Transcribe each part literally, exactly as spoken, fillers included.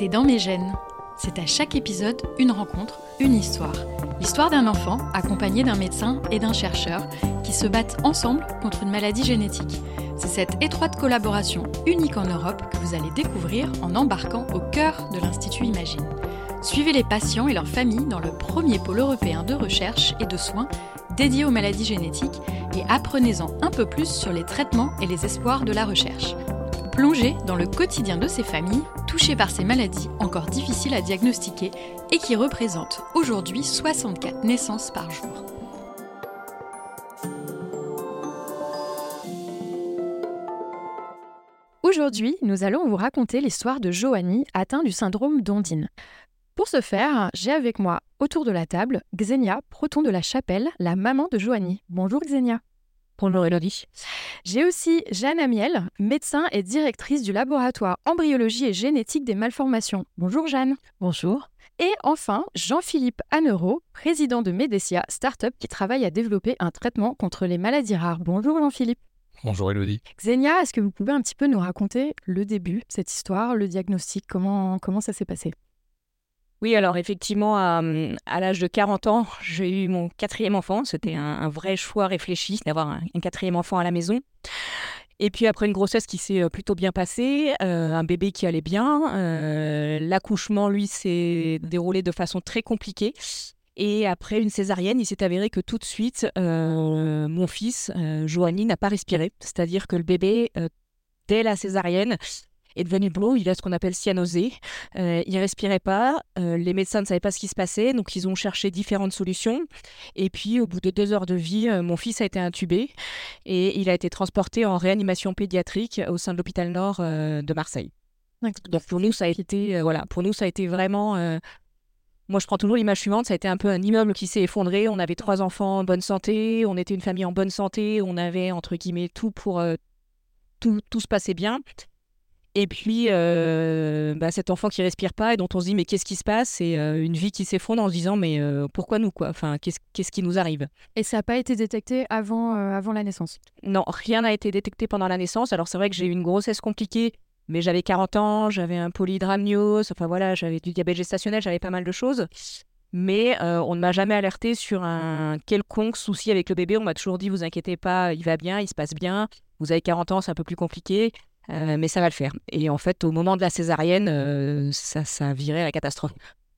C'est dans mes gènes. C'est à chaque épisode une rencontre, une histoire. L'histoire d'un enfant accompagné d'un médecin et d'un chercheur qui se battent ensemble contre une maladie génétique. C'est cette étroite collaboration unique en Europe que vous allez découvrir en embarquant au cœur de l'Institut Imagine. Suivez les patients et leurs familles dans le premier pôle européen de recherche et de soins dédié aux maladies génétiques et apprenez-en un peu plus sur les traitements et les espoirs de la recherche. Plongez dans le quotidien de ces familles touchées par ces maladies encore difficiles à diagnostiquer et qui représentent aujourd'hui soixante-quatre naissances par jour. Aujourd'hui, nous allons vous raconter l'histoire de Joanny, atteinte du syndrome d'Ondine. Pour ce faire, j'ai avec moi, autour de la table, Xenia Proton de la Chapelle, la maman de Joanny. Bonjour Xenia. Bonjour Elodie. J'ai aussi Jeanne Amiel, médecin et directrice du laboratoire embryologie et génétique des malformations. Bonjour Jeanne. Bonjour. Et enfin, Jean-Philippe Annereau, président de Medetia, start-up qui travaille à développer un traitement contre les maladies rares. Bonjour Jean-Philippe. Bonjour Elodie. Xenia, est-ce que vous pouvez un petit peu nous raconter le début, cette histoire, le diagnostic, comment, comment ça s'est passé ? Oui, alors effectivement, à, à l'âge de quarante ans, j'ai eu mon quatrième enfant. C'était un, un vrai choix réfléchi d'avoir un, un quatrième enfant à la maison. Et puis après une grossesse qui s'est plutôt bien passée, euh, un bébé qui allait bien, euh, l'accouchement, lui, s'est déroulé de façon très compliquée. Et après une césarienne, il s'est avéré que tout de suite, euh, mon fils, euh, Joanny, n'a pas respiré. C'est-à-dire que le bébé, euh, dès la césarienne, est devenu bleu, il a ce qu'on appelle cyanosé, euh, il ne respirait pas, euh, les médecins ne savaient pas ce qui se passait, donc ils ont cherché différentes solutions. Et puis au bout de deux heures de vie, euh, mon fils a été intubé et il a été transporté en réanimation pédiatrique au sein de l'hôpital Nord euh, de Marseille. Donc pour nous, ça a été, euh, voilà, pour nous, ça a été vraiment... Euh, Moi, je prends toujours l'image suivante, ça a été un peu un immeuble qui s'est effondré. On avait trois enfants en bonne santé, on était une famille en bonne santé, on avait, entre guillemets, tout pour... Euh, tout, tout se passait bien. Et puis, euh, bah, cet enfant qui ne respire pas et dont on se dit « mais qu'est-ce qui se passe ?» et euh, une vie qui s'effondre en se disant « mais euh, pourquoi nous quoi ?» Enfin, qu'est-ce, qu'est-ce qui nous arrive ? Et ça n'a pas été détecté avant, euh, avant la naissance ? Non, rien n'a été détecté pendant la naissance. Alors, c'est vrai que j'ai eu une grossesse compliquée. Mais j'avais quarante ans, j'avais un polyhydramnios, enfin voilà, j'avais du diabète gestationnel, j'avais pas mal de choses. Mais euh, on ne m'a jamais alertée sur un quelconque souci avec le bébé. On m'a toujours dit, vous inquiétez pas, il va bien, il se passe bien. Vous avez quarante ans, c'est un peu plus compliqué, euh, mais ça va le faire. Et en fait, au moment de la césarienne, euh, ça, ça virait à la catastrophe.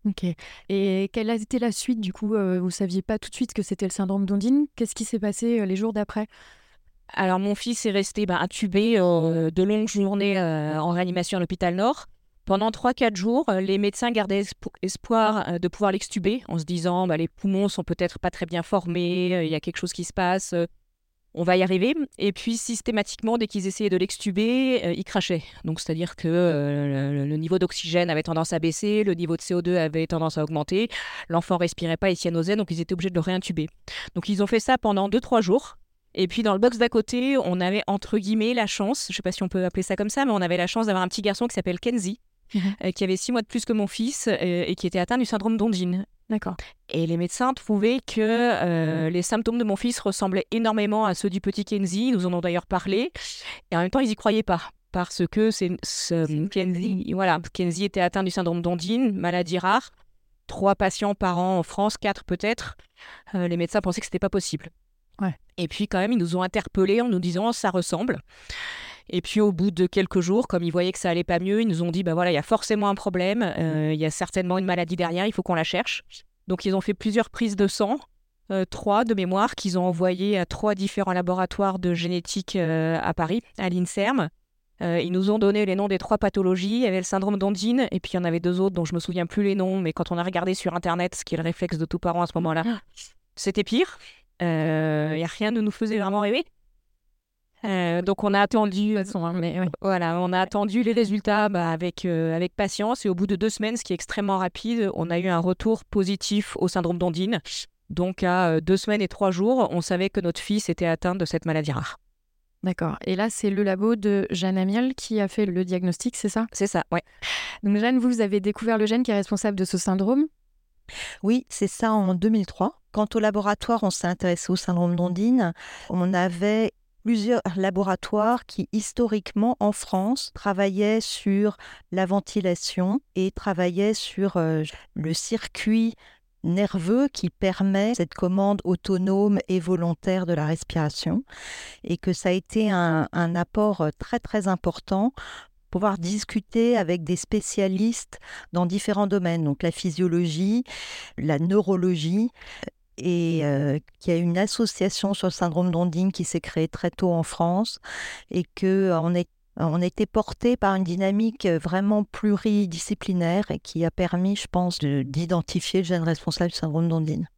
Ok. Et quelle a été la suite du coup ? Vous ne saviez pas tout de suite que c'était le syndrome d'Ondine. Qu'est-ce qui s'est passé les jours d'après ? Alors, mon fils est resté bah, intubé euh, de longues journées euh, en réanimation à l'hôpital Nord. Pendant trois à quatre jours, les médecins gardaient espoir euh, de pouvoir l'extuber en se disant bah, « les poumons sont peut-être pas très bien formés, il euh, y a quelque chose qui se passe, euh, on va y arriver ». Et puis, systématiquement, dès qu'ils essayaient de l'extuber, euh, ils crachaient. Donc, c'est-à-dire que euh, le, le niveau d'oxygène avait tendance à baisser, le niveau de C O deux avait tendance à augmenter, l'enfant respirait pas et cyanosait, donc ils étaient obligés de le réintuber. Donc, ils ont fait ça pendant deux à trois jours. Et puis dans le box d'à côté, on avait entre guillemets la chance, je ne sais pas si on peut appeler ça comme ça, mais on avait la chance d'avoir un petit garçon qui s'appelle Kenzie, euh, qui avait six mois de plus que mon fils euh, et qui était atteint du syndrome d'Ondine. D'accord. Et les médecins trouvaient que euh, les symptômes de mon fils ressemblaient énormément à ceux du petit Kenzie, ils nous en ont d'ailleurs parlé, et en même temps ils n'y croyaient pas, parce que c'est, c'est, c'est Kenzie, voilà, Kenzie était atteint du syndrome d'Ondine, maladie rare, trois patients par an en France, quatre peut-être, euh, les médecins pensaient que ce n'était pas possible. Ouais. Et puis quand même, ils nous ont interpellés en nous disant « ça ressemble ». Et puis au bout de quelques jours, comme ils voyaient que ça allait pas mieux, ils nous ont dit « bah voilà, il y a forcément un problème, euh, il y a certainement une maladie derrière, il faut qu'on la cherche ». Donc ils ont fait plusieurs prises de sang, euh, trois de mémoire, qu'ils ont envoyées à trois différents laboratoires de génétique euh, à Paris, à l'INSERM. Euh, ils nous ont donné les noms des trois pathologies. Il y avait le syndrome d'Ondine, et puis il y en avait deux autres dont je me souviens plus les noms, mais quand on a regardé sur Internet, ce qui est le réflexe de tout parent à ce moment-là, c'était pire. Euh, y a rien ne nous faisait vraiment rêver. Euh, donc on a attendu, façon, hein, mais, ouais. voilà, on a attendu les résultats bah, avec euh, avec patience. Et au bout de deux semaines, ce qui est extrêmement rapide, on a eu un retour positif au syndrome d'Ondine. Donc à euh, deux semaines et trois jours, on savait que notre fils était atteint de cette maladie rare. D'accord. Et là, c'est le labo de Jeanne Amiel qui a fait le diagnostic, c'est ça ? C'est ça, oui. Donc Jeanne, vous avez découvert le gène qui est responsable de ce syndrome ? Oui, c'est ça en deux mille trois. Quant au laboratoire, on s'est intéressé au syndrome d'Ondine. On avait plusieurs laboratoires qui, historiquement, en France, travaillaient sur la ventilation et travaillaient sur euh, le circuit nerveux qui permet cette commande autonome et volontaire de la respiration, et que ça a été un, un apport très très important pour pouvoir discuter avec des spécialistes dans différents domaines, donc la physiologie, la neurologie, et euh, qu'il y a une association sur le syndrome d'Ondine qui s'est créée très tôt en France, et qu'on est On était porté par une dynamique vraiment pluridisciplinaire et qui a permis, je pense, de, d'identifier le gène responsable du syndrome d'Ondine.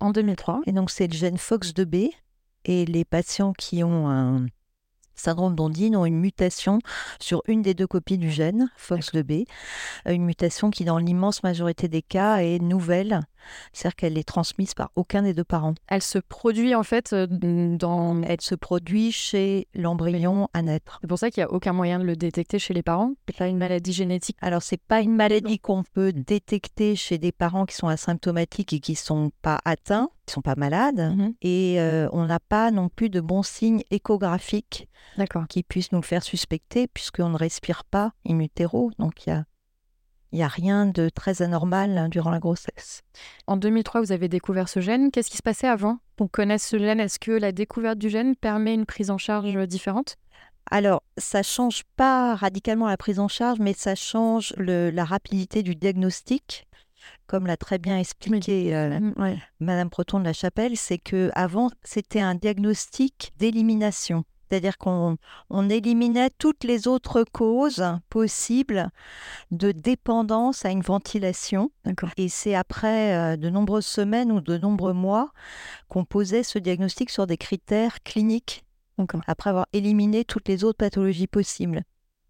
En deux mille trois. Et donc, c'est le gène F O X B deux. Et les patients qui ont un syndrome d'Ondine ont une mutation sur une des deux copies du gène, F O X B deux. Une mutation qui, dans l'immense majorité des cas, est nouvelle. C'est-à-dire qu'elle est transmise par aucun des deux parents. Elle se produit en fait dans... Elle se produit chez l'embryon à naître. C'est pour ça qu'il n'y a aucun moyen de le détecter chez les parents. C'est pas une maladie génétique. Alors, c'est pas une maladie qu'on peut détecter chez des parents qui sont asymptomatiques et qui ne sont pas atteints, qui ne sont pas malades. Mm-hmm. Et euh, on n'a pas non plus de bons signes échographiques D'accord. qui puissent nous le faire suspecter, puisqu'on ne respire pas in utero. Donc, il y a... Il n'y a rien de très anormal durant la grossesse. En deux mille trois, vous avez découvert ce gène. Qu'est-ce qui se passait avant qu'on connaisse ce gène? Est-ce que la découverte du gène permet une prise en charge différente? Alors, ça ne change pas radicalement la prise en charge, mais ça change le, la rapidité du diagnostic. Comme l'a très bien expliqué euh, ouais. Madame Proton de la Chapelle, c'est qu'avant, c'était un diagnostic d'élimination. C'est-à-dire qu'on on éliminait toutes les autres causes possibles de dépendance à une ventilation. D'accord. Et c'est après de nombreuses semaines ou de nombreux mois qu'on posait ce diagnostic sur des critères cliniques, D'accord. après avoir éliminé toutes les autres pathologies possibles.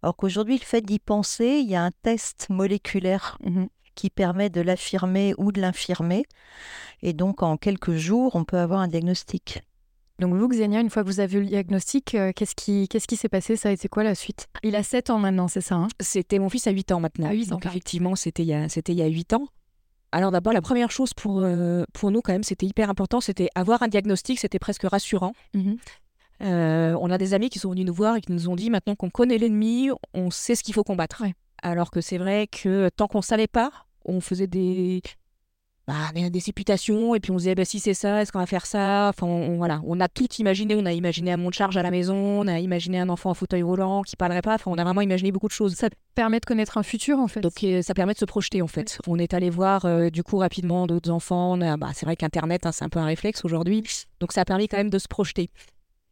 Or qu'aujourd'hui, le fait d'y penser, il y a un test moléculaire mm-hmm. qui permet de l'affirmer ou de l'infirmer. Et donc, en quelques jours, on peut avoir un diagnostic. Donc vous, Xenia, une fois que vous avez eu le diagnostic, euh, qu'est-ce qui, qu'est-ce qui s'est passé? Ça a été quoi la suite? Il a sept ans maintenant, c'est ça hein? C'était mon fils à huit ans maintenant. huit ans, donc effectivement, c'était il y a, c'était il y a huit ans. Alors d'abord, la première chose pour, euh, pour nous, quand même, c'était hyper important, c'était avoir un diagnostic, c'était presque rassurant. Mm-hmm. Euh, on a des amis qui sont venus nous voir et qui nous ont dit, maintenant qu'on connaît l'ennemi, on sait ce qu'il faut combattre. Ouais. Alors que c'est vrai que tant qu'on ne savait pas, on faisait des... Bah, des supputations, et puis on se disait, bah, si c'est ça, est-ce qu'on va faire ça? Enfin, on, on, voilà. on a tout imaginé, on a imaginé un monde charge à la maison, on a imaginé un enfant en fauteuil roulant qui ne parlerait pas, enfin, on a vraiment imaginé beaucoup de choses. Ça permet de connaître un futur, en fait. Donc, ça permet de se projeter, en fait. Oui. On est allé voir, euh, du coup, rapidement d'autres enfants. On a, bah, c'est vrai qu'Internet, hein, c'est un peu un réflexe aujourd'hui, donc ça a permis quand même de se projeter.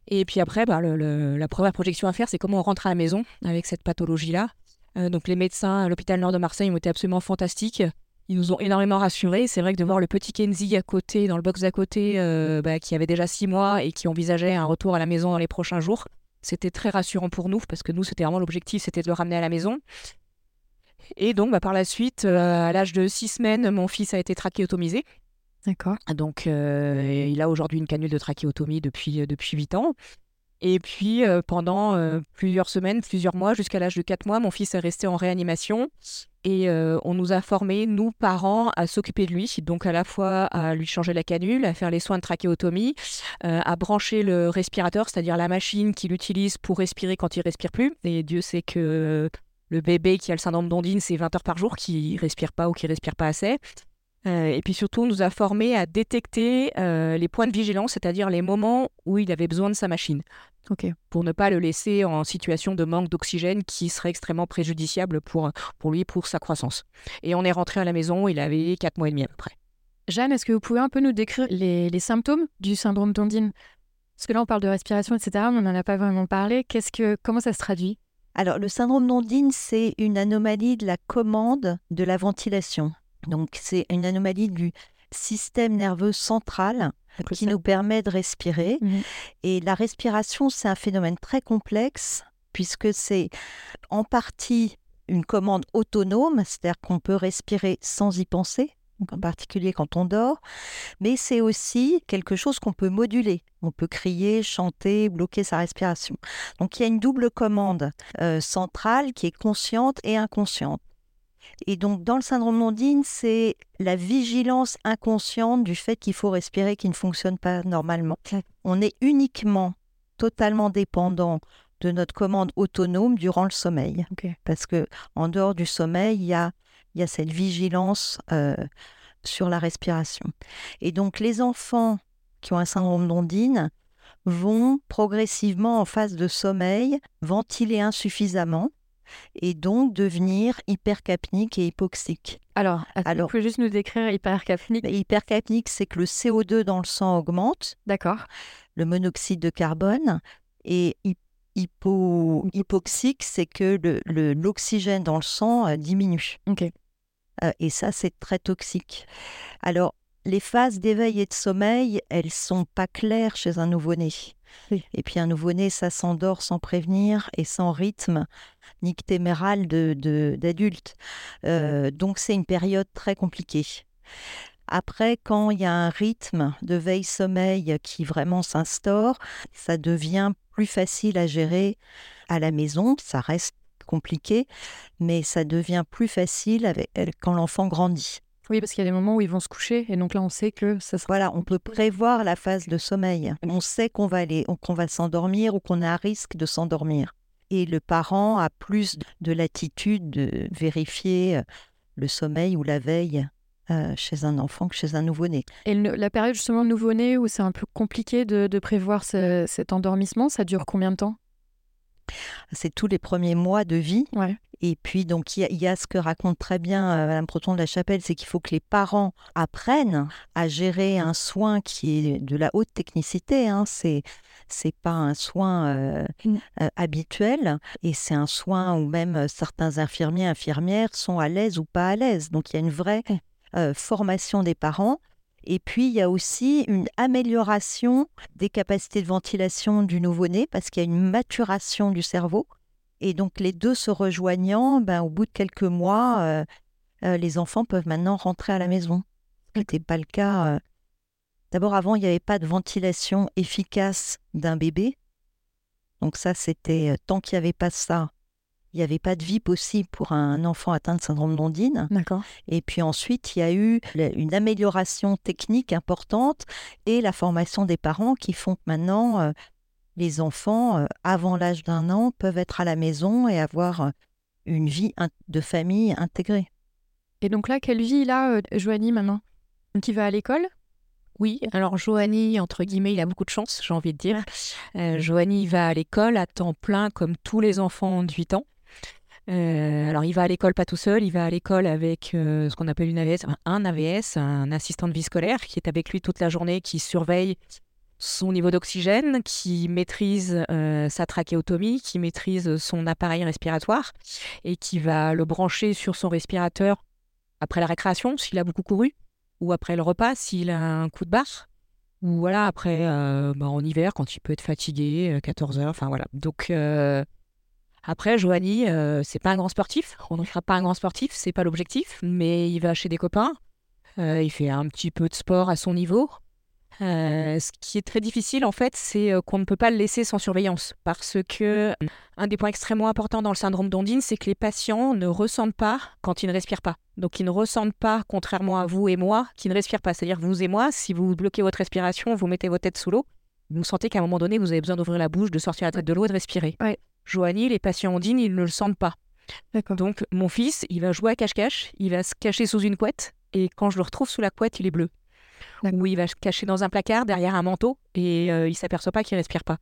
Et puis après, bah, le, le, la première projection à faire, c'est comment on rentre à la maison avec cette pathologie-là. Euh, donc, les médecins à l'hôpital Nord de Marseille ont été absolument fantastiques. Ils nous ont énormément rassurés. C'est vrai que de voir le petit Kenzie à côté, dans le box à côté, euh, bah, qui avait déjà six mois et qui envisageait un retour à la maison dans les prochains jours, c'était très rassurant pour nous, parce que nous, c'était vraiment l'objectif, c'était de le ramener à la maison. Et donc, bah, par la suite, euh, à l'âge de six semaines, mon fils a été trachéotomisé. D'accord. Donc, euh, il a aujourd'hui une canule de trachéotomie depuis, depuis huit ans. Et puis, euh, pendant euh, plusieurs semaines, plusieurs mois, jusqu'à l'âge de quatre mois, mon fils est resté en réanimation. Et euh, on nous a formés, nous, parents, à s'occuper de lui. Donc, à la fois à lui changer la canule, à faire les soins de trachéotomie, euh, à brancher le respirateur, c'est-à-dire la machine qu'il utilise pour respirer quand il ne respire plus. Et Dieu sait que le bébé qui a le syndrome d'Ondine, c'est vingt heures par jour qui ne respire pas ou qui ne respire pas assez. Euh, et puis surtout, on nous a formés à détecter euh, les points de vigilance, c'est-à-dire les moments où il avait besoin de sa machine. Okay. Pour ne pas le laisser en situation de manque d'oxygène qui serait extrêmement préjudiciable pour, pour lui, pour sa croissance. Et on est rentré à la maison, il avait quatre mois et demi à peu près. Jeanne, est-ce que vous pouvez un peu nous décrire les, les symptômes du syndrome d'Ondine? Parce que là, on parle de respiration, et cetera, mais on n'en a pas vraiment parlé. Qu'est-ce que, comment ça se traduit? Alors, le syndrome d'Ondine, c'est une anomalie de la commande de la ventilation. Donc, c'est une anomalie du système nerveux central qui nous permet de respirer. Mmh. Et la respiration, c'est un phénomène très complexe, puisque c'est en partie une commande autonome, c'est-à-dire qu'on peut respirer sans y penser, en particulier quand on dort, mais c'est aussi quelque chose qu'on peut moduler. On peut crier, chanter, bloquer sa respiration. Donc, il y a une double commande euh, centrale qui est consciente et inconsciente. Et donc, dans le syndrome d'Ondine, c'est la vigilance inconsciente du fait qu'il faut respirer qui ne fonctionne pas normalement. On est uniquement totalement dépendant de notre commande autonome durant le sommeil. Okay. Parce qu'en dehors du sommeil, il y a, il y a cette vigilance euh, sur la respiration. Et donc, les enfants qui ont un syndrome d'Ondine vont progressivement, en phase de sommeil, ventiler insuffisamment et donc devenir hypercapnique et hypoxique. Alors, Alors, tu peux juste nous décrire hypercapnique ? Hypercapnique, c'est que le C O deux dans le sang augmente. D'accord. Le monoxyde de carbone. Et hypo, hypoxique, c'est que le, le, l'oxygène dans le sang diminue. OK. Euh, et ça, c'est très toxique. Alors, les phases d'éveil et de sommeil, elles ne sont pas claires chez un nouveau-né. Oui. Et puis un nouveau-né, ça s'endort sans prévenir et sans rythme nique téméral de, de, d'adulte. Euh, donc c'est une période très compliquée. Après, quand il y a un rythme de veille-sommeil qui vraiment s'instaure, ça devient plus facile à gérer à la maison. Ça reste compliqué, mais ça devient plus facile avec, quand l'enfant grandit. Oui, parce qu'il y a des moments où ils vont se coucher, et donc là, on sait que ça sera... Voilà, on peut prévoir la phase de sommeil. On sait qu'on va aller, qu'on va s'endormir ou qu'on a un risque de s'endormir. Et le parent a plus de latitude de vérifier le sommeil ou la veille euh, chez un enfant que chez un nouveau-né. Et le, la période justement nouveau-né où c'est un peu compliqué de, de prévoir ce, cet endormissement, ça dure combien de temps ? C'est tous les premiers mois de vie. Ouais. Et puis, donc, il y, y a ce que raconte très bien Madame Proton de la Chapelle, c'est qu'il faut que les parents apprennent à gérer un soin qui est de la haute technicité. Hein. C'est, c'est pas un soin euh, euh, habituel, et c'est un soin où même certains infirmiers, infirmières sont à l'aise ou pas à l'aise. Donc, il y a une vraie euh, formation des parents. Et puis, il y a aussi une amélioration des capacités de ventilation du nouveau-né parce qu'il y a une maturation du cerveau. Et donc, les deux se rejoignant, ben, au bout de quelques mois, euh, euh, les enfants peuvent maintenant rentrer à la maison. Ce n'était pas le cas. Euh. D'abord, avant, il n'y avait pas de ventilation efficace d'un bébé. Donc ça, c'était... Euh, tant qu'il n'y avait pas ça, il n'y avait pas de vie possible pour un enfant atteint de syndrome d'Ondine. D'accord. Et puis ensuite, il y a eu une amélioration technique importante et la formation des parents qui font que maintenant... Euh, les enfants, euh, avant l'âge d'un an, peuvent être à la maison et avoir une vie in- de famille intégrée. Et donc là, quelle vie, là, euh, Joanny, maintenant ? Qui va à l'école ? Oui, alors Joanny, entre guillemets, il a beaucoup de chance, j'ai envie de dire. Euh, Joanny va à l'école à temps plein, comme tous les enfants de huit ans. Euh, alors, il va à l'école pas tout seul, il va à l'école avec euh, ce qu'on appelle une A V S, un A V S, un assistant de vie scolaire, qui est avec lui toute la journée, qui surveille son niveau d'oxygène, qui maîtrise euh, sa trachéotomie, qui maîtrise son appareil respiratoire et qui va le brancher sur son respirateur après la récréation, s'il a beaucoup couru, ou après le repas, s'il a un coup de barre, ou voilà, après, euh, bah, en hiver, quand il peut être fatigué, quatorze heures, enfin voilà. Donc, euh, après, Joanny, euh, c'est pas un grand sportif, on n'en fera pas un grand sportif, c'est pas l'objectif, mais il va chez des copains, euh, il fait un petit peu de sport à son niveau. Euh, ce qui est très difficile en fait, c'est qu'on ne peut pas le laisser sans surveillance parce que un des points extrêmement importants dans le syndrome d'Ondine, c'est que les patients ne ressentent pas quand ils ne respirent pas. Donc ils ne ressentent pas, contrairement à vous et moi, qu'ils ne respirent pas. C'est-à-dire vous et moi, si vous bloquez votre respiration, vous mettez votre tête sous l'eau, vous sentez qu'à un moment donné, vous avez besoin d'ouvrir la bouche, de sortir la tête de l'eau et de respirer. Ouais. Joanny, les patients Ondine, ils ne le sentent pas. D'accord. Donc mon fils, il va jouer à cache-cache, il va se cacher sous une couette et quand je le retrouve sous la couette, il est bleu. D'accord. Où il va se cacher dans un placard derrière un manteau et euh, il ne s'aperçoit pas qu'il ne respire pas.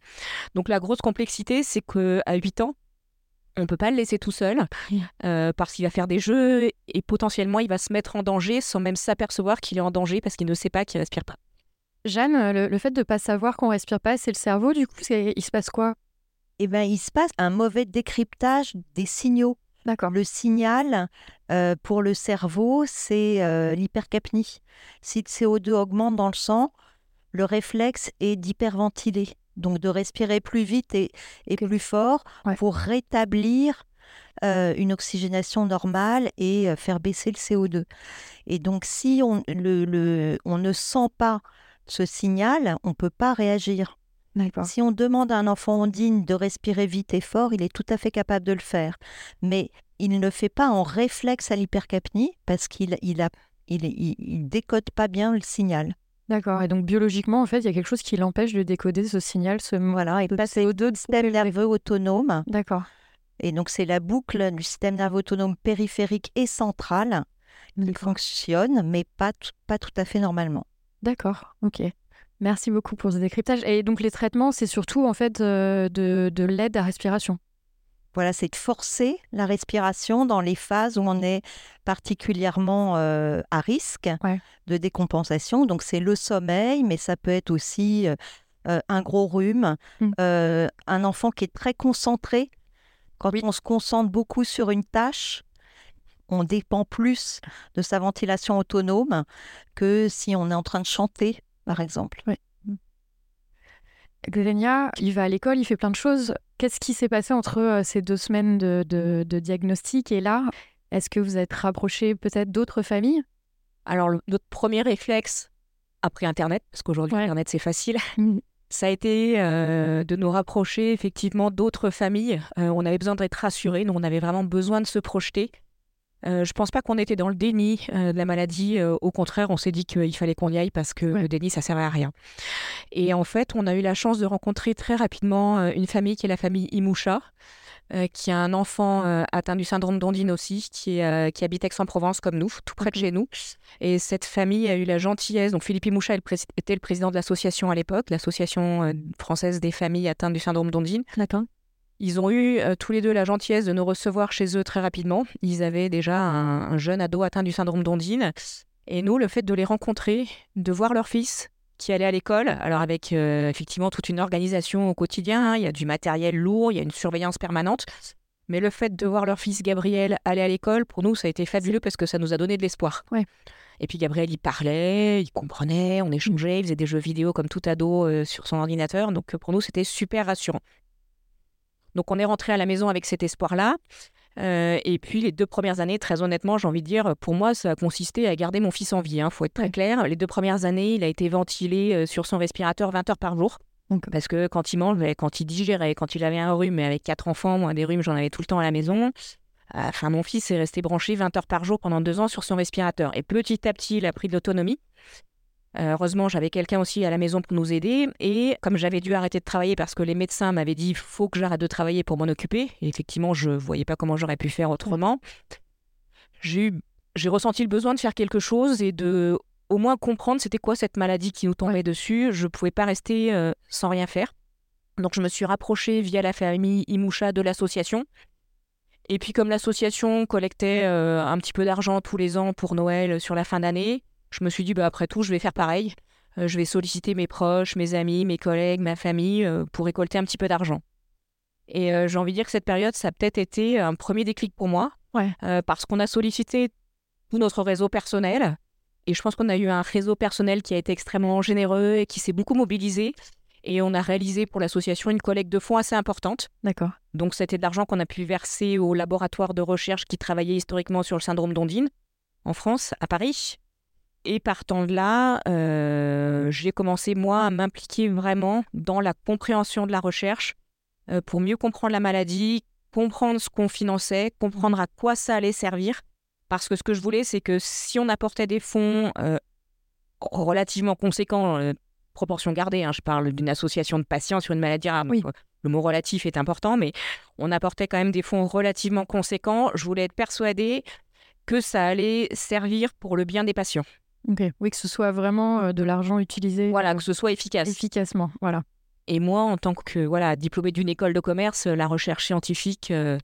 Donc la grosse complexité, c'est qu'à huit ans, on ne peut pas le laisser tout seul euh, parce qu'il va faire des jeux et potentiellement il va se mettre en danger sans même s'apercevoir qu'il est en danger parce qu'il ne sait pas qu'il ne respire pas. Jeanne, le, le fait de ne pas savoir qu'on ne respire pas, c'est le cerveau du coup, il se passe quoi ? Eh ben, il se passe un mauvais décryptage des signaux. D'accord. Le signal euh, pour le cerveau, c'est euh, l'hypercapnie. Si le C O deux augmente dans le sang, le réflexe est d'hyperventiler, donc de respirer plus vite et, et okay. plus fort ouais. pour rétablir euh, une oxygénation normale et euh, faire baisser le C O deux. Et donc, si on, le, le, on ne sent pas ce signal, on ne peut pas réagir. D'accord. Si on demande à un enfant ondine de respirer vite et fort, il est tout à fait capable de le faire. Mais il ne le fait pas en réflexe à l'hypercapnie parce qu'il il a, il, il, il décode pas bien le signal. D'accord. Et donc, biologiquement, en fait, il y a quelque chose qui l'empêche de décoder ce signal, ce voilà, et passer au deux du système nerveux autonome. D'accord. Et donc, c'est la boucle du système nerveux autonome périphérique et central qui fonctionne, mais pas tout, pas tout à fait normalement. D'accord. OK. Merci beaucoup pour ce décryptage. Et donc, les traitements, c'est surtout, en fait, euh, de, de l'aide à respiration. Voilà, c'est de forcer la respiration dans les phases où on est particulièrement euh, à risque ouais. de décompensation. Donc, c'est le sommeil, mais ça peut être aussi euh, un gros rhume, mmh. euh, un enfant qui est très concentré. Quand oui. on se concentre beaucoup sur une tâche, on dépend plus de sa ventilation autonome que si on est en train de chanter, par exemple. Oui. Xenia, il va à l'école, il fait plein de choses. Qu'est-ce qui s'est passé entre euh, ces deux semaines de, de, de diagnostic et là? Est-ce que vous êtes rapprochés peut-être d'autres familles? Alors, le, notre premier réflexe, après Internet, parce qu'aujourd'hui, ouais. Internet, c'est facile, ça a été euh, de nous rapprocher effectivement d'autres familles. Euh, on avait besoin d'être rassurés, nous, on avait vraiment besoin de se projeter. Euh, je ne pense pas qu'on était dans le déni euh, de la maladie. Euh, au contraire, on s'est dit qu'il fallait qu'on y aille parce que ouais. le déni, ça ne servait à rien. Et en fait, on a eu la chance de rencontrer très rapidement euh, une famille qui est la famille Imoucha, euh, qui a un enfant euh, atteint du syndrome d'Ondine aussi, qui, euh, qui habite Aix-en-Provence comme nous, tout près de chez nous. Et cette famille a eu la gentillesse. Donc, Philippe Imoucha le pré- était le président de l'association à l'époque, l'association euh, française des familles atteintes du syndrome d'Ondine. D'accord. Ils ont eu euh, tous les deux la gentillesse de nous recevoir chez eux très rapidement. Ils avaient déjà un, un jeune ado atteint du syndrome d'Ondine. Et nous, le fait de les rencontrer, de voir leur fils qui allait à l'école, alors avec euh, effectivement toute une organisation au quotidien, hein, il y a du matériel lourd, il y a une surveillance permanente. Mais le fait de voir leur fils Gabriel aller à l'école, pour nous, ça a été fabuleux parce que ça nous a donné de l'espoir. Ouais. Et puis Gabriel, il parlait, il comprenait, on échangeait, il faisait des jeux vidéo comme tout ado euh, sur son ordinateur. Donc pour nous, c'était super rassurant. Donc, on est rentré à la maison avec cet espoir-là. Euh, et puis, les deux premières années, très honnêtement, j'ai envie de dire, pour moi, ça a consisté à garder mon fils en vie. Il hein, faut être très clair. Les deux premières années, il a été ventilé sur son respirateur vingt heures par jour. Okay. Parce que quand il mangeait, quand il digérait, quand il avait un rhume, et avec quatre enfants, moi, des rhumes, j'en avais tout le temps à la maison. Enfin, mon fils est resté branché vingt heures par jour pendant deux ans sur son respirateur. Et petit à petit, il a pris de l'autonomie. Heureusement, j'avais quelqu'un aussi à la maison pour nous aider. Et comme j'avais dû arrêter de travailler parce que les médecins m'avaient dit « il faut que j'arrête de travailler pour m'en occuper », et effectivement, je ne voyais pas comment j'aurais pu faire autrement, j'ai, eu, j'ai ressenti le besoin de faire quelque chose et de au moins comprendre c'était quoi cette maladie qui nous tombait dessus. Je ne pouvais pas rester euh, sans rien faire. Donc, je me suis rapprochée via la famille Imoucha de l'association. Et puis, comme l'association collectait euh, un petit peu d'argent tous les ans pour Noël sur la fin d'année, je me suis dit, bah, après tout, je vais faire pareil. Euh, je vais solliciter mes proches, mes amis, mes collègues, ma famille euh, pour récolter un petit peu d'argent. Et euh, j'ai envie de dire que cette période, ça a peut-être été un premier déclic pour moi. Ouais. Euh, parce qu'on a sollicité tout notre réseau personnel. Et je pense qu'on a eu un réseau personnel qui a été extrêmement généreux et qui s'est beaucoup mobilisé. Et on a réalisé pour l'association une collecte de fonds assez importante. D'accord. Donc, c'était de l'argent qu'on a pu verser au laboratoire de recherche qui travaillait historiquement sur le syndrome d'Ondine en France, à Paris. Et partant de là, euh, j'ai commencé, moi, à m'impliquer vraiment dans la compréhension de la recherche euh, pour mieux comprendre la maladie, comprendre ce qu'on finançait, comprendre à quoi ça allait servir. Parce que ce que je voulais, c'est que si on apportait des fonds euh, relativement conséquents, euh, proportion gardée, hein, je parle d'une association de patients sur une maladie rare, oui. Le mot relatif est important, mais on apportait quand même des fonds relativement conséquents. Je voulais être persuadée que ça allait servir pour le bien des patients. Okay. Oui, que ce soit vraiment euh, de l'argent utilisé. Voilà, que ce soit efficace. Efficacement, voilà. Et moi, en tant que voilà, diplômée d'une école de commerce, la recherche scientifique, euh,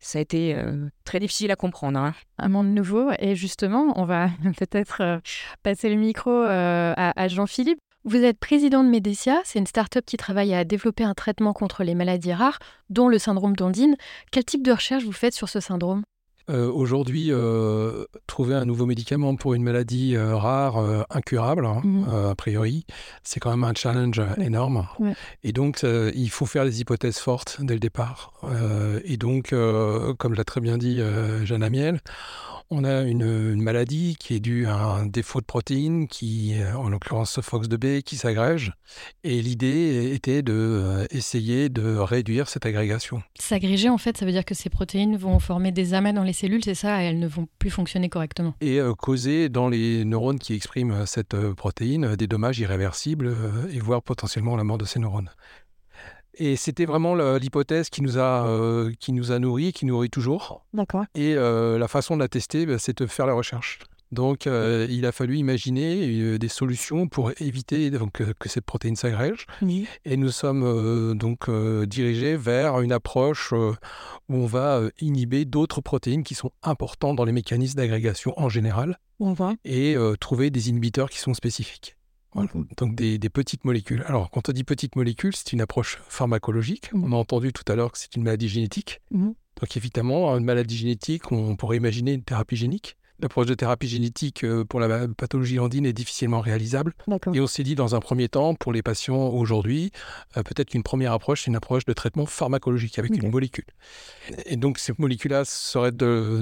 ça a été euh, très difficile à comprendre. Hein. Un monde nouveau. Et justement, on va peut-être euh, passer le micro euh, à, à Jean-Philippe. Vous êtes président de Medetia, c'est une start-up qui travaille à développer un traitement contre les maladies rares, dont le syndrome d'Ondine. Quel type de recherche vous faites sur ce syndrome ? Euh, aujourd'hui, euh, trouver un nouveau médicament pour une maladie euh, rare, euh, incurable, hein, mmh. euh, a priori, c'est quand même un challenge ouais. énorme. Ouais. Et donc, euh, il faut faire des hypothèses fortes dès le départ. Euh, et donc, euh, comme l'a très bien dit euh, Jeanne Amiel, On a une, une maladie qui est due à un défaut de protéines, qui, en l'occurrence F O X B deux, qui s'agrège. Et l'idée était d'essayer de, de réduire cette agrégation. S'agréger, en fait, ça veut dire que ces protéines vont former des amas dans les cellules, c'est ça, et elles ne vont plus fonctionner correctement. Et euh, causer dans les neurones qui expriment cette euh, protéine des dommages irréversibles euh, et voire potentiellement la mort de ces neurones. Et c'était vraiment l'hypothèse qui nous a, euh, qui nous a nourris, qui nourrit toujours. D'accord. Et euh, la façon de la tester, bah, c'est de faire la recherche. Donc, euh, il a fallu imaginer euh, des solutions pour éviter donc, que, que cette protéine s'agrège. Oui. Et nous sommes euh, donc euh, dirigés vers une approche euh, où on va euh, inhiber d'autres protéines qui sont importantes dans les mécanismes d'agrégation en général. On va. Et euh, trouver des inhibiteurs qui sont spécifiques. Voilà. Donc des, des petites molécules. Alors, quand on dit petites molécules, c'est une approche pharmacologique. Mmh. On a entendu tout à l'heure que c'est une maladie génétique. Mmh. Donc évidemment, une maladie génétique, on pourrait imaginer une thérapie génique. L'approche de thérapie génétique pour la pathologie Ondine est difficilement réalisable. D'accord. Et on s'est dit dans un premier temps, pour les patients aujourd'hui, euh, peut-être qu'une première approche, c'est une approche de traitement pharmacologique avec okay. une molécule. Et donc, ces molécules-là seraient de,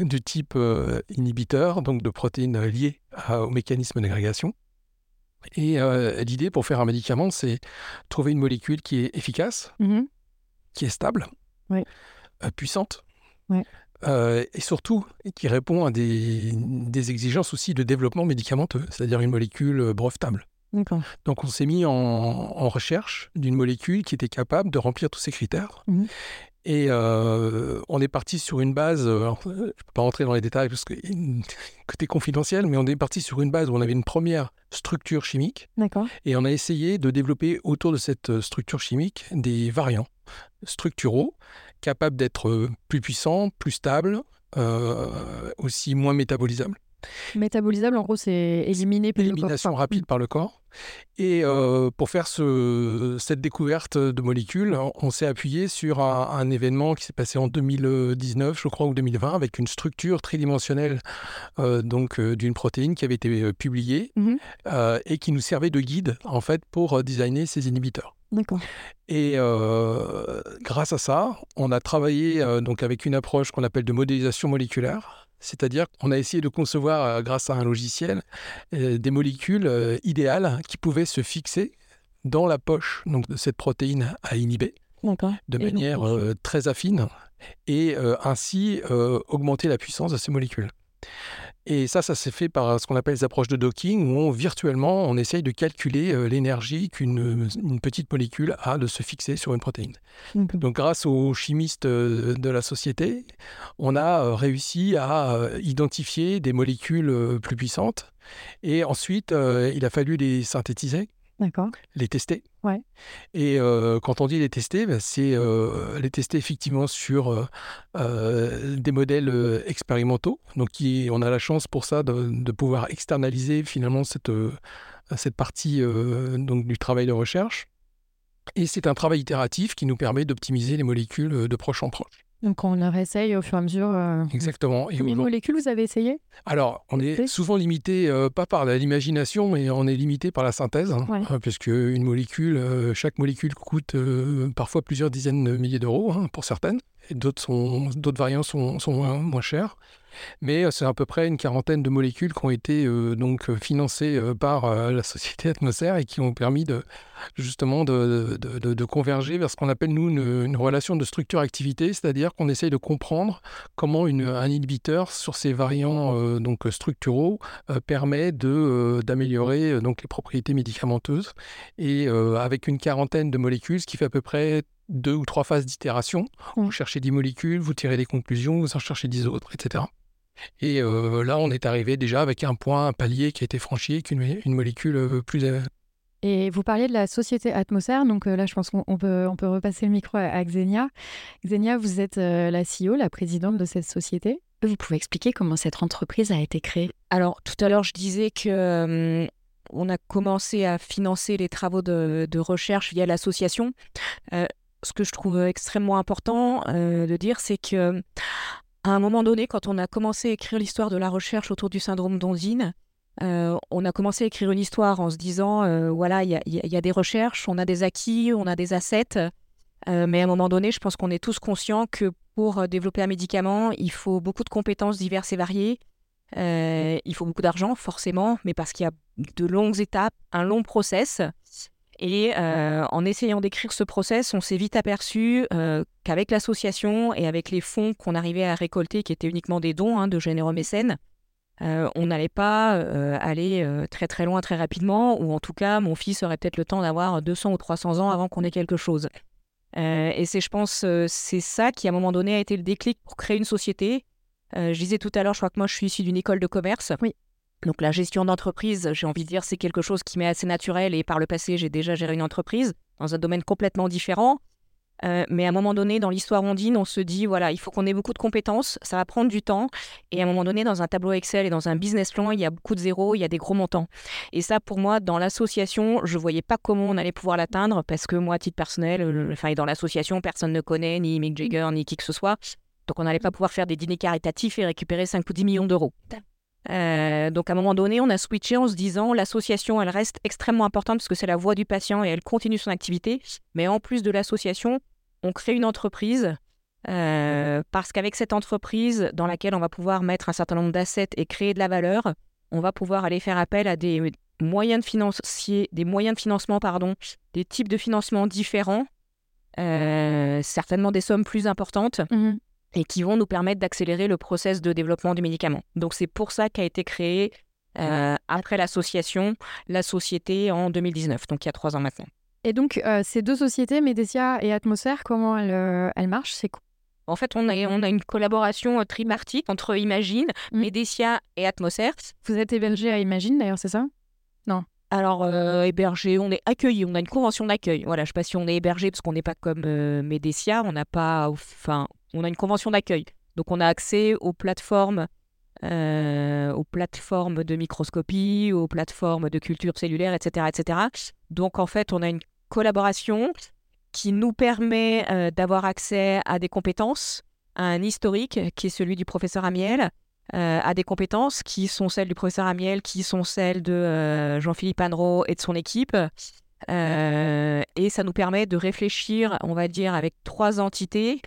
du type euh, inhibiteur, donc de protéines liées à, au mécanisme d'agrégation. Et euh, l'idée pour faire un médicament, c'est trouver une molécule qui est efficace, mm-hmm. qui est stable, oui. euh, puissante, oui. Euh, et surtout qui répond à des, des exigences aussi de développement médicamenteux, c'est-à-dire une molécule brevetable. D'accord. Donc on s'est mis en, en recherche d'une molécule qui était capable de remplir tous ces critères. Mmh. Et euh, on est parti sur une base, alors, je ne peux pas rentrer dans les détails parce que côté confidentiel, mais on est parti sur une base où on avait une première structure chimique. D'accord. Et on a essayé de développer autour de cette structure chimique des variants structuraux capables d'être plus puissants, plus stables, euh, aussi moins métabolisables. Métabolisable, en gros, c'est éliminé par le corps. Élimination rapide par le corps. Et euh, pour faire ce, cette découverte de molécules, on s'est appuyé sur un, un événement qui s'est passé en deux mille dix-neuf, je crois, ou deux mille vingt, avec une structure tridimensionnelle euh, donc, euh, d'une protéine qui avait été euh, publiée mm-hmm. euh, et qui nous servait de guide, en fait, pour euh, designer ces inhibiteurs. D'accord. Et euh, grâce à ça, on a travaillé euh, donc, avec une approche qu'on appelle de modélisation moléculaire. C'est-à-dire qu'on a essayé de concevoir, grâce à un logiciel, euh, des molécules euh, idéales qui pouvaient se fixer dans la poche donc, de cette protéine à inhiber, d'accord. de et manière euh, très affine, et euh, ainsi euh, augmenter la puissance de ces molécules. Et ça, ça s'est fait par ce qu'on appelle les approches de docking, où on, virtuellement, on essaye de calculer euh, l'énergie qu'une une petite molécule a de se fixer sur une protéine. Mm-hmm. Donc, grâce aux chimistes euh, de la société, on a euh, réussi à euh, identifier des molécules euh, plus puissantes. Et ensuite, euh, il a fallu les synthétiser, d'accord. les tester. Ouais. Et euh, quand on dit les tester, bah, c'est euh, les tester effectivement sur euh, des modèles euh, expérimentaux. Donc, qui, on a la chance pour ça de, de pouvoir externaliser finalement cette, euh, cette partie euh, donc, du travail de recherche. Et c'est un travail itératif qui nous permet d'optimiser les molécules de proche en proche. Donc, on les réessaye au fur et à mesure. Euh... Exactement. Et combien de molécules vous avez essayé ? Alors, on est souvent limité, euh, pas par l'imagination, mais on est limité par la synthèse, hein, ouais. puisque une molécule, euh, chaque molécule coûte euh, parfois plusieurs dizaines de milliers d'euros, hein, pour certaines. Et d'autres, sont, d'autres variants sont, sont moins, moins chers. Mais c'est à peu près une quarantaine de molécules qui ont été euh, donc, financées euh, par euh, la société Atmosphère et qui ont permis de, justement de, de, de, de converger vers ce qu'on appelle nous une, une relation de structure-activité, c'est-à-dire qu'on essaye de comprendre comment une, un inhibiteur sur ces variants euh, donc, structuraux euh, permet de, euh, d'améliorer euh, donc, les propriétés médicamenteuses. Et euh, avec une quarantaine de molécules, ce qui fait à peu près deux ou trois phases d'itération, mmh. vous cherchez des molécules, vous tirez des conclusions, vous en cherchez dix autres, et cetera. Et euh, là, on est arrivé déjà avec un point, un palier qui a été franchi avec une, une molécule plus... Et vous parliez de la société Atmosphère, donc euh, là, je pense qu'on peut, on peut repasser le micro à, à Xenia. Xenia, vous êtes euh, la C E O, la présidente de cette société. Vous pouvez expliquer comment cette entreprise a été créée ? Alors, tout à l'heure, je disais que... Hum, on a commencé à financer les travaux de, de recherche via l'association. Euh, Ce que je trouve extrêmement important euh, de dire, c'est qu'à un moment donné, quand on a commencé à écrire l'histoire de la recherche autour du syndrome d'Ondine, euh, on a commencé à écrire une histoire en se disant, euh, voilà, il y, y, y a des recherches, on a des acquis, on a des assets, Euh, mais à un moment donné, je pense qu'on est tous conscients que pour développer un médicament, il faut beaucoup de compétences diverses et variées. Euh, il faut beaucoup d'argent, forcément, mais parce qu'il y a de longues étapes, un long process. Et euh, en essayant d'écrire ce process, on s'est vite aperçu euh, qu'avec l'association et avec les fonds qu'on arrivait à récolter, qui étaient uniquement des dons hein, de généreux mécènes, euh, on n'allait pas euh, aller euh, très très loin très rapidement, ou en tout cas, mon fils aurait peut-être le temps d'avoir deux cents ou trois cents ans avant qu'on ait quelque chose. Euh, et c'est, je pense, euh, c'est ça qui, à un moment donné, a été le déclic pour créer une société. Euh, je disais tout à l'heure, je crois que moi, je suis issue d'une école de commerce. Oui. Donc la gestion d'entreprise, j'ai envie de dire, c'est quelque chose qui m'est assez naturel. Et par le passé, j'ai déjà géré une entreprise dans un domaine complètement différent. Euh, mais à un moment donné, dans l'histoire Ondine, on se dit, voilà, il faut qu'on ait beaucoup de compétences, ça va prendre du temps. Et à un moment donné, dans un tableau Excel et dans un business plan, il y a beaucoup de zéros, il y a des gros montants. Et ça, pour moi, dans l'association, je ne voyais pas comment on allait pouvoir l'atteindre parce que moi, à titre personnel, le, enfin, et dans l'association, personne ne connaît, ni Mick Jagger, ni qui que ce soit. Donc, on n'allait pas pouvoir faire des dîners caritatifs et récupérer cinq ou dix millions d'euros. Euh, donc, à un moment donné, on a switché en se disant l'association, elle reste extrêmement importante parce que c'est la voix du patient et elle continue son activité. Mais en plus de l'association, on crée une entreprise euh, parce qu'avec cette entreprise dans laquelle on va pouvoir mettre un certain nombre d'assets et créer de la valeur, on va pouvoir aller faire appel à des moyens de, financier, des moyens de financement, pardon, des types de financement différents, euh, certainement des sommes plus importantes. Mm-hmm. Et qui vont nous permettre d'accélérer le process de développement du médicament. Donc, c'est pour ça qu'a été créée, euh, après l'association, la société en deux mille dix-neuf, donc il y a trois ans maintenant. Et donc, euh, ces deux sociétés, Medetia et Atmosphère, comment elles, elles marchent? C'est cool. En fait, on a, on a une collaboration tripartite entre Imagine, mmh. Medetia et Atmosphère. Vous êtes hébergé à Imagine, d'ailleurs, c'est ça? Non. Alors, euh, hébergé, on est accueilli, on a une convention d'accueil. Voilà, je ne sais pas si on est hébergé, parce qu'on n'est pas comme euh, Medetia, on n'a pas... Enfin, on a une convention d'accueil, donc on a accès aux plateformes, euh, aux plateformes de microscopie, aux plateformes de culture cellulaire, et cetera, et cetera. Donc en fait, on a une collaboration qui nous permet euh, d'avoir accès à des compétences, à un historique qui est celui du professeur Amiel, euh, à des compétences qui sont celles du professeur Amiel, qui sont celles de euh, Jean-Philippe Annereau et de son équipe. Euh, et ça nous permet de réfléchir, on va dire, avec trois entités,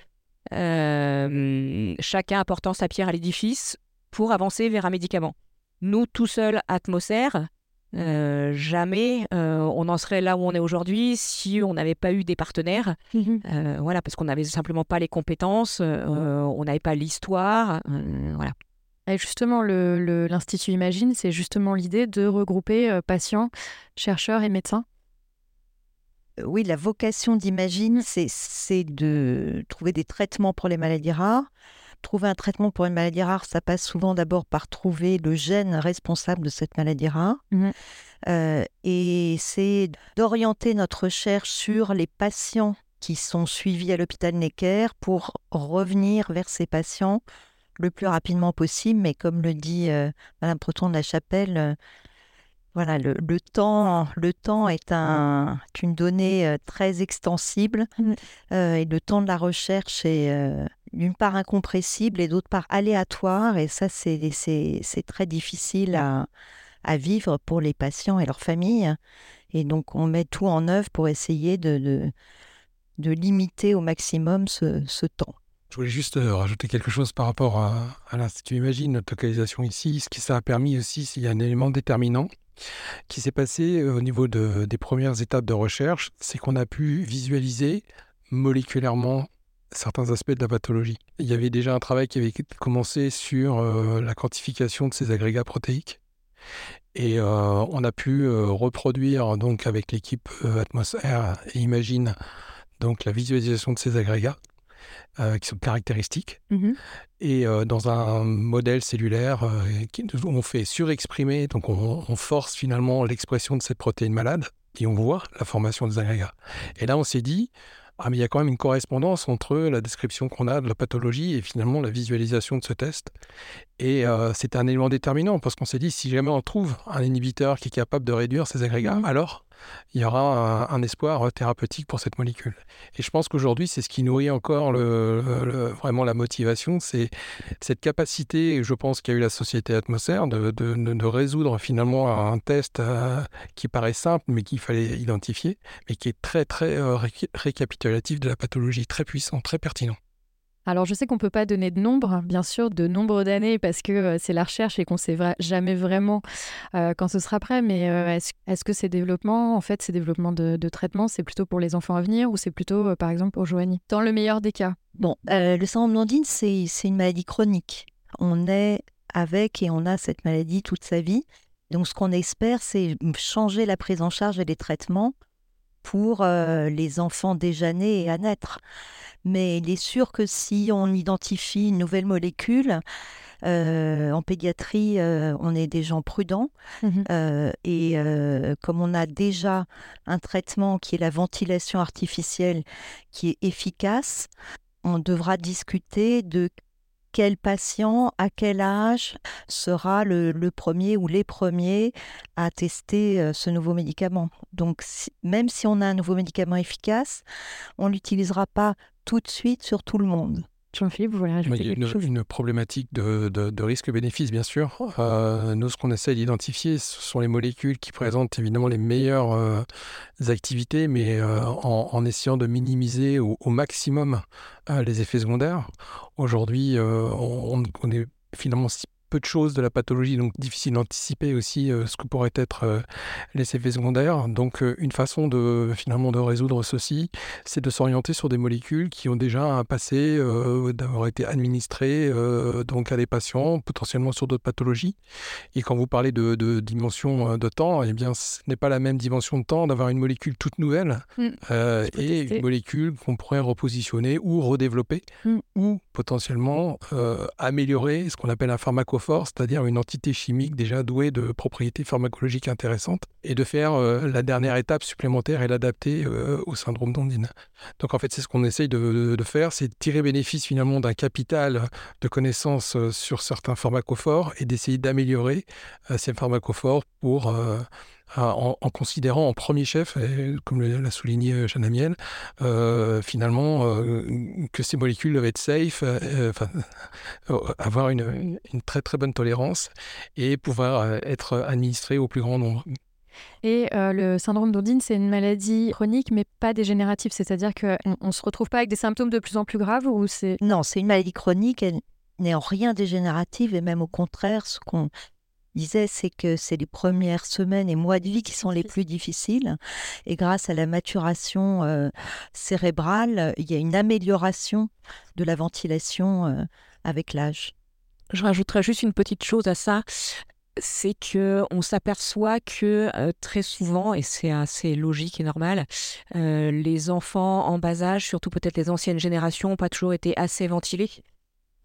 Euh, chacun apportant sa pierre à l'édifice pour avancer vers un médicament. Nous, tout seuls, Atmosphère, euh, jamais euh, on en serait là où on est aujourd'hui si on n'avait pas eu des partenaires. Mm-hmm. Euh, voilà, parce qu'on n'avait simplement pas les compétences, euh, on n'avait pas l'histoire. Euh, voilà. Et justement, le, le, l'Institut Imagine, c'est justement l'idée de regrouper euh, patients, chercheurs et médecins. Oui, la vocation d'Imagine, c'est, c'est de trouver des traitements pour les maladies rares. Trouver un traitement pour une maladie rare, ça passe souvent d'abord par trouver le gène responsable de cette maladie rare. Mmh. Euh, et c'est d'orienter notre recherche sur les patients qui sont suivis à l'hôpital Necker pour revenir vers ces patients le plus rapidement possible. Mais comme le dit euh, Madame Proton de la Chapelle, euh, Voilà, le, le temps, le temps est, un, est une donnée très extensible euh, et le temps de la recherche est euh, d'une part incompressible et d'autre part aléatoire. Et ça, c'est, c'est, c'est très difficile à, à vivre pour les patients et leurs familles. Et donc, on met tout en œuvre pour essayer de, de, de limiter au maximum ce, ce temps. Je voulais juste rajouter quelque chose par rapport à, à l'Institut Imagine, notre localisation ici. Ce qui ça a permis aussi, s'il y a un élément déterminant, qui s'est passé au niveau de, des premières étapes de recherche, c'est qu'on a pu visualiser moléculairement certains aspects de la pathologie. Il y avait déjà un travail qui avait commencé sur euh, la quantification de ces agrégats protéiques. Et euh, on a pu euh, reproduire, donc, avec l'équipe euh, Atmosphère et Imagine, donc, la visualisation de ces agrégats. Euh, qui sont caractéristiques, mmh. et euh, dans un modèle cellulaire euh, qui, on fait surexprimer, donc on, on force finalement l'expression de cette protéine malade, et on voit la formation des agrégats. Et là, on s'est dit, ah, mais il y a quand même une correspondance entre la description qu'on a de la pathologie et finalement la visualisation de ce test. Et euh, c'est un élément déterminant parce qu'on s'est dit, si jamais on trouve un inhibiteur qui est capable de réduire ces agrégats, alors il y aura un, un espoir thérapeutique pour cette molécule. Et je pense qu'aujourd'hui, c'est ce qui nourrit encore le, le, vraiment la motivation, c'est cette capacité, je pense, qu'a eu la société Atmosphère de, de, de, de résoudre finalement un test euh, qui paraît simple, mais qu'il fallait identifier, mais qui est très, très euh, ré- récapitulatif de la pathologie, très puissant, très pertinent. Alors, je sais qu'on ne peut pas donner de nombre, bien sûr, de nombre d'années, parce que euh, c'est la recherche et qu'on ne sait vra- jamais vraiment euh, quand ce sera prêt. Mais euh, est-ce, est-ce que ces développements, en fait, ces développements de, de traitement, c'est plutôt pour les enfants à venir ou c'est plutôt, euh, par exemple, pour Joanny ? Dans le meilleur des cas. Bon, euh, le syndrome d'Ondine, c'est, c'est une maladie chronique. On est avec et on a cette maladie toute sa vie. Donc, ce qu'on espère, c'est changer la prise en charge et les traitements pour euh, les enfants déjà nés et à naître. Mais il est sûr que si on identifie une nouvelle molécule, euh, en pédiatrie, euh, on est des gens prudents. Mmh. Euh, et euh, comme on a déjà un traitement qui est la ventilation artificielle, qui est efficace, on devra discuter de quel patient, à quel âge, sera le, le premier ou les premiers à tester ce nouveau médicament. Donc, si, même si on a un nouveau médicament efficace, on ne l'utilisera pas tout de suite sur tout le monde. Jean-Philippe, vous voulez ajouter quelque une, chose ? Il y a une problématique de, de, de risque-bénéfice, bien sûr. Euh, nous, ce qu'on essaie d'identifier, ce sont les molécules qui présentent évidemment les meilleures euh, activités, mais euh, en, en essayant de minimiser au, au maximum euh, les effets secondaires. Aujourd'hui, euh, on, on est finalement si peu de choses de la pathologie, donc difficile d'anticiper aussi euh, ce que pourraient être euh, les effets secondaires. Donc euh, une façon de finalement de résoudre ceci, c'est de s'orienter sur des molécules qui ont déjà un passé euh, d'avoir été administrées euh, donc à des patients potentiellement sur d'autres pathologies. Et quand vous parlez de, de dimension de temps, eh bien ce n'est pas la même dimension de temps d'avoir une molécule toute nouvelle mmh, euh, et une molécule qu'on pourrait repositionner ou redévelopper mmh. ou potentiellement euh, améliorer ce qu'on appelle un pharmacologue fort, c'est-à-dire une entité chimique déjà douée de propriétés pharmacologiques intéressantes, et de faire euh, la dernière étape supplémentaire et l'adapter euh, au syndrome d'Ondine. Donc en fait, c'est ce qu'on essaye de, de, de faire, c'est de tirer bénéfice finalement d'un capital de connaissances euh, sur certains pharmacophores et d'essayer d'améliorer euh, ces pharmacophores pour... Euh, En, en considérant en premier chef, comme l'a souligné Jeanne Amiel, euh, finalement euh, que ces molécules doivent être safe, euh, enfin, euh, avoir une, une très très bonne tolérance et pouvoir être administrées au plus grand nombre. Et euh, le syndrome d'Ondine, c'est une maladie chronique, mais pas dégénérative, c'est-à-dire qu'on ne se retrouve pas avec des symptômes de plus en plus graves ou c'est... Non, c'est une maladie chronique, elle n'est en rien dégénérative et même au contraire, ce qu'on... disait, c'est que c'est les premières semaines et mois de vie qui sont les plus difficiles. Et grâce à la maturation euh, cérébrale, il y a une amélioration de la ventilation euh, avec l'âge. Je rajouterais juste une petite chose à ça. C'est qu'on s'aperçoit que euh, très souvent, et c'est assez logique et normal, euh, les enfants en bas âge, surtout peut-être les anciennes générations, n'ont pas toujours été assez ventilés.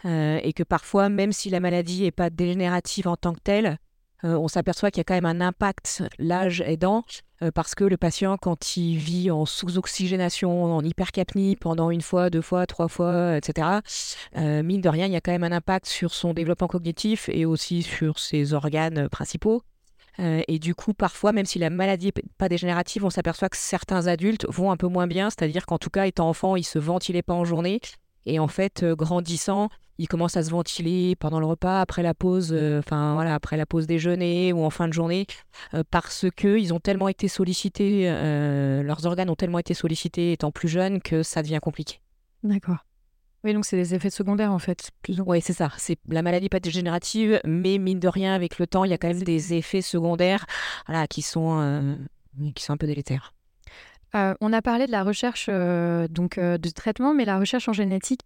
Euh, et que parfois, même si la maladie n'est pas dégénérative en tant que telle, euh, on s'aperçoit qu'il y a quand même un impact, l'âge aidant, euh, parce que le patient, quand il vit en sous-oxygénation, en hypercapnie pendant une fois, deux fois, trois fois, et cetera, euh, mine de rien, il y a quand même un impact sur son développement cognitif et aussi sur ses organes principaux. Euh, et du coup, parfois, même si la maladie n'est pas dégénérative, on s'aperçoit que certains adultes vont un peu moins bien, c'est-à-dire qu'en tout cas, étant enfant, ils ne se ventilaient pas en journée. Et en fait, euh, grandissant, il commence à se ventiler pendant le repas, après la pause, euh, enfin voilà, après la pause déjeuner ou en fin de journée, euh, parce que ils ont tellement été sollicités, euh, leurs organes ont tellement été sollicités étant plus jeunes que ça devient compliqué. D'accord. Oui, donc c'est des effets secondaires en fait. Plus... Oui, c'est ça. C'est la maladie pas dégénérative, mais mine de rien, avec le temps, il y a quand même des effets secondaires, voilà, qui sont euh, qui sont un peu délétères. Euh, on a parlé de la recherche euh, donc, euh, de traitement, mais la recherche en génétique,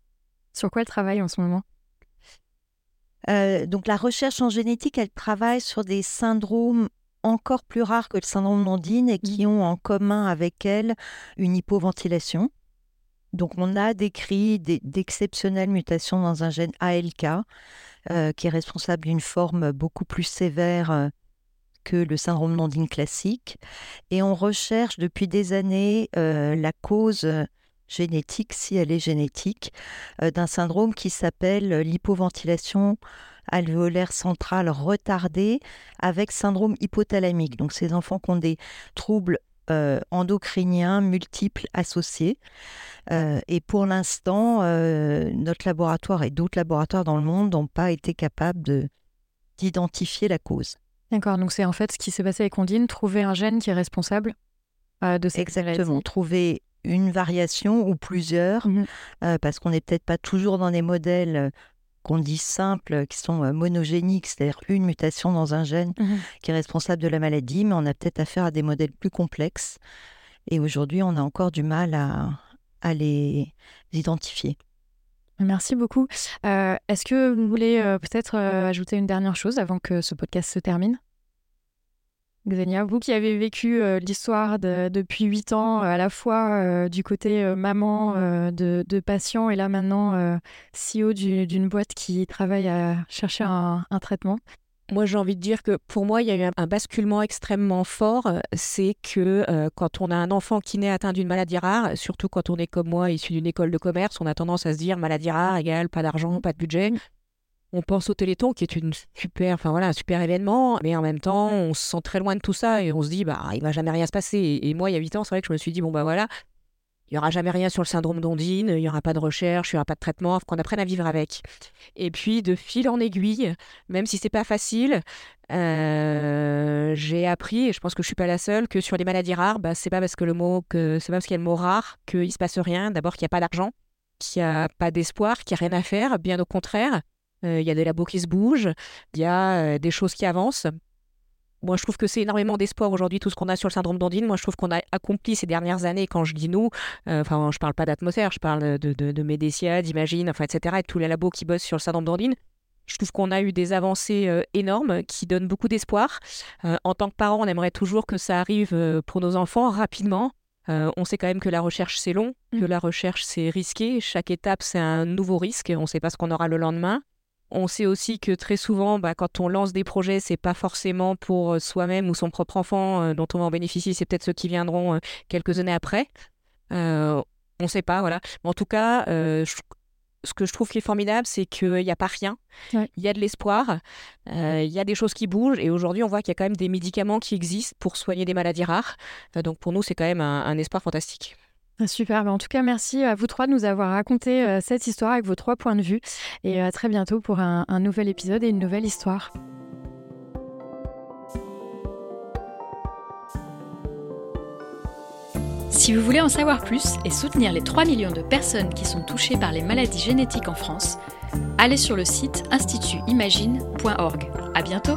sur quoi elle travaille en ce moment ? euh, Donc la recherche en génétique, elle travaille sur des syndromes encore plus rares que le syndrome d'Ondine et qui ont en commun avec elle une hypoventilation. Donc on a décrit des, d'exceptionnelles mutations dans un gène A L K euh, qui est responsable d'une forme beaucoup plus sévère euh, que le syndrome d'Ondine classique. Et on recherche depuis des années euh, la cause génétique, si elle est génétique, euh, d'un syndrome qui s'appelle l'hypoventilation alvéolaire central retardé avec syndrome hypothalamique. Donc, ces enfants qui ont des troubles Euh, endocriniens multiples associés. Euh, et pour l'instant, euh, notre laboratoire et d'autres laboratoires dans le monde n'ont pas été capables de, d'identifier la cause. D'accord, donc c'est en fait ce qui s'est passé avec Ondine, trouver un gène qui est responsable euh, de cette Exactement, maladie. Trouver une variation ou plusieurs, mm-hmm. euh, parce qu'on n'est peut-être pas toujours dans des modèles qu'on dit simples, qui sont monogéniques, c'est-à-dire une mutation dans un gène mmh. qui est responsable de la maladie, mais on a peut-être affaire à des modèles plus complexes. Et aujourd'hui, on a encore du mal à, à les identifier. Merci beaucoup. Euh, est-ce que vous voulez euh, peut-être euh, ajouter une dernière chose avant que ce podcast se termine ? Xenia, vous qui avez vécu euh, l'histoire de, depuis huit ans, euh, à la fois euh, du côté euh, maman euh, de, de patient et là maintenant euh, C E O du, d'une boîte qui travaille à chercher un, un traitement. Moi, j'ai envie de dire que pour moi, il y a eu un, un basculement extrêmement fort. C'est que euh, quand on a un enfant qui naît atteint d'une maladie rare, surtout quand on est comme moi, issu d'une école de commerce, on a tendance à se dire maladie rare égale pas d'argent, pas de budget. On pense au Téléthon, qui est une super, enfin voilà, un super événement, mais en même temps, on se sent très loin de tout ça et on se dit, bah, il ne va jamais rien se passer. Et, et moi, il y a huit ans, c'est vrai que je me suis dit, bon, bah voilà, il n'y aura jamais rien sur le syndrome d'Ondine, il n'y aura pas de recherche, il n'y aura pas de traitement, il faut qu'on apprenne à vivre avec. Et puis, de fil en aiguille, même si ce n'est pas facile, euh, j'ai appris, et je pense que je ne suis pas la seule, que sur les maladies rares, bah, ce n'est pas parce que le mot, que, c'est pas parce qu'il y a le mot rare qu'il ne se passe rien. D'abord, qu'il n'y a pas d'argent, qu'il n'y a pas d'espoir, qu'il n'y a rien à faire, bien au contraire. Il euh, y a des labos qui se bougent, il y a euh, des choses qui avancent. Moi, je trouve que c'est énormément d'espoir aujourd'hui, tout ce qu'on a sur le syndrome d'Ondine. Moi, je trouve qu'on a accompli ces dernières années, quand je dis nous, enfin, euh, je ne parle pas d'Atmosphère, je parle de, de, de Medetia, d'Imagine, enfin, et cetera, et tous les labos qui bossent sur le syndrome d'Ondine. Je trouve qu'on a eu des avancées euh, énormes qui donnent beaucoup d'espoir. Euh, en tant que parents, on aimerait toujours que ça arrive euh, pour nos enfants rapidement. Euh, on sait quand même que la recherche, c'est long, mmh. que la recherche, c'est risqué. Chaque étape, c'est un nouveau risque. On ne sait pas ce qu'on aura le lendemain. On sait aussi que très souvent, bah, quand on lance des projets, ce n'est pas forcément pour soi-même ou son propre enfant euh, dont on va en bénéficier. C'est peut-être ceux qui viendront euh, quelques années après. Euh, on ne sait pas, voilà. Mais en tout cas, euh, je, ce que je trouve qui est formidable, c'est qu'il n'y a pas rien. Ouais. Il y a de l'espoir. Euh, il y a des choses qui bougent. Et aujourd'hui, on voit qu'il y a quand même des médicaments qui existent pour soigner des maladies rares. Enfin, donc pour nous, c'est quand même un, un espoir fantastique. Super, en tout cas merci à vous trois de nous avoir raconté cette histoire avec vos trois points de vue et à très bientôt pour un, un nouvel épisode et une nouvelle histoire. Si vous voulez en savoir plus et soutenir les trois millions de personnes qui sont touchées par les maladies génétiques en France, allez sur le site institut imagine point org. À bientôt.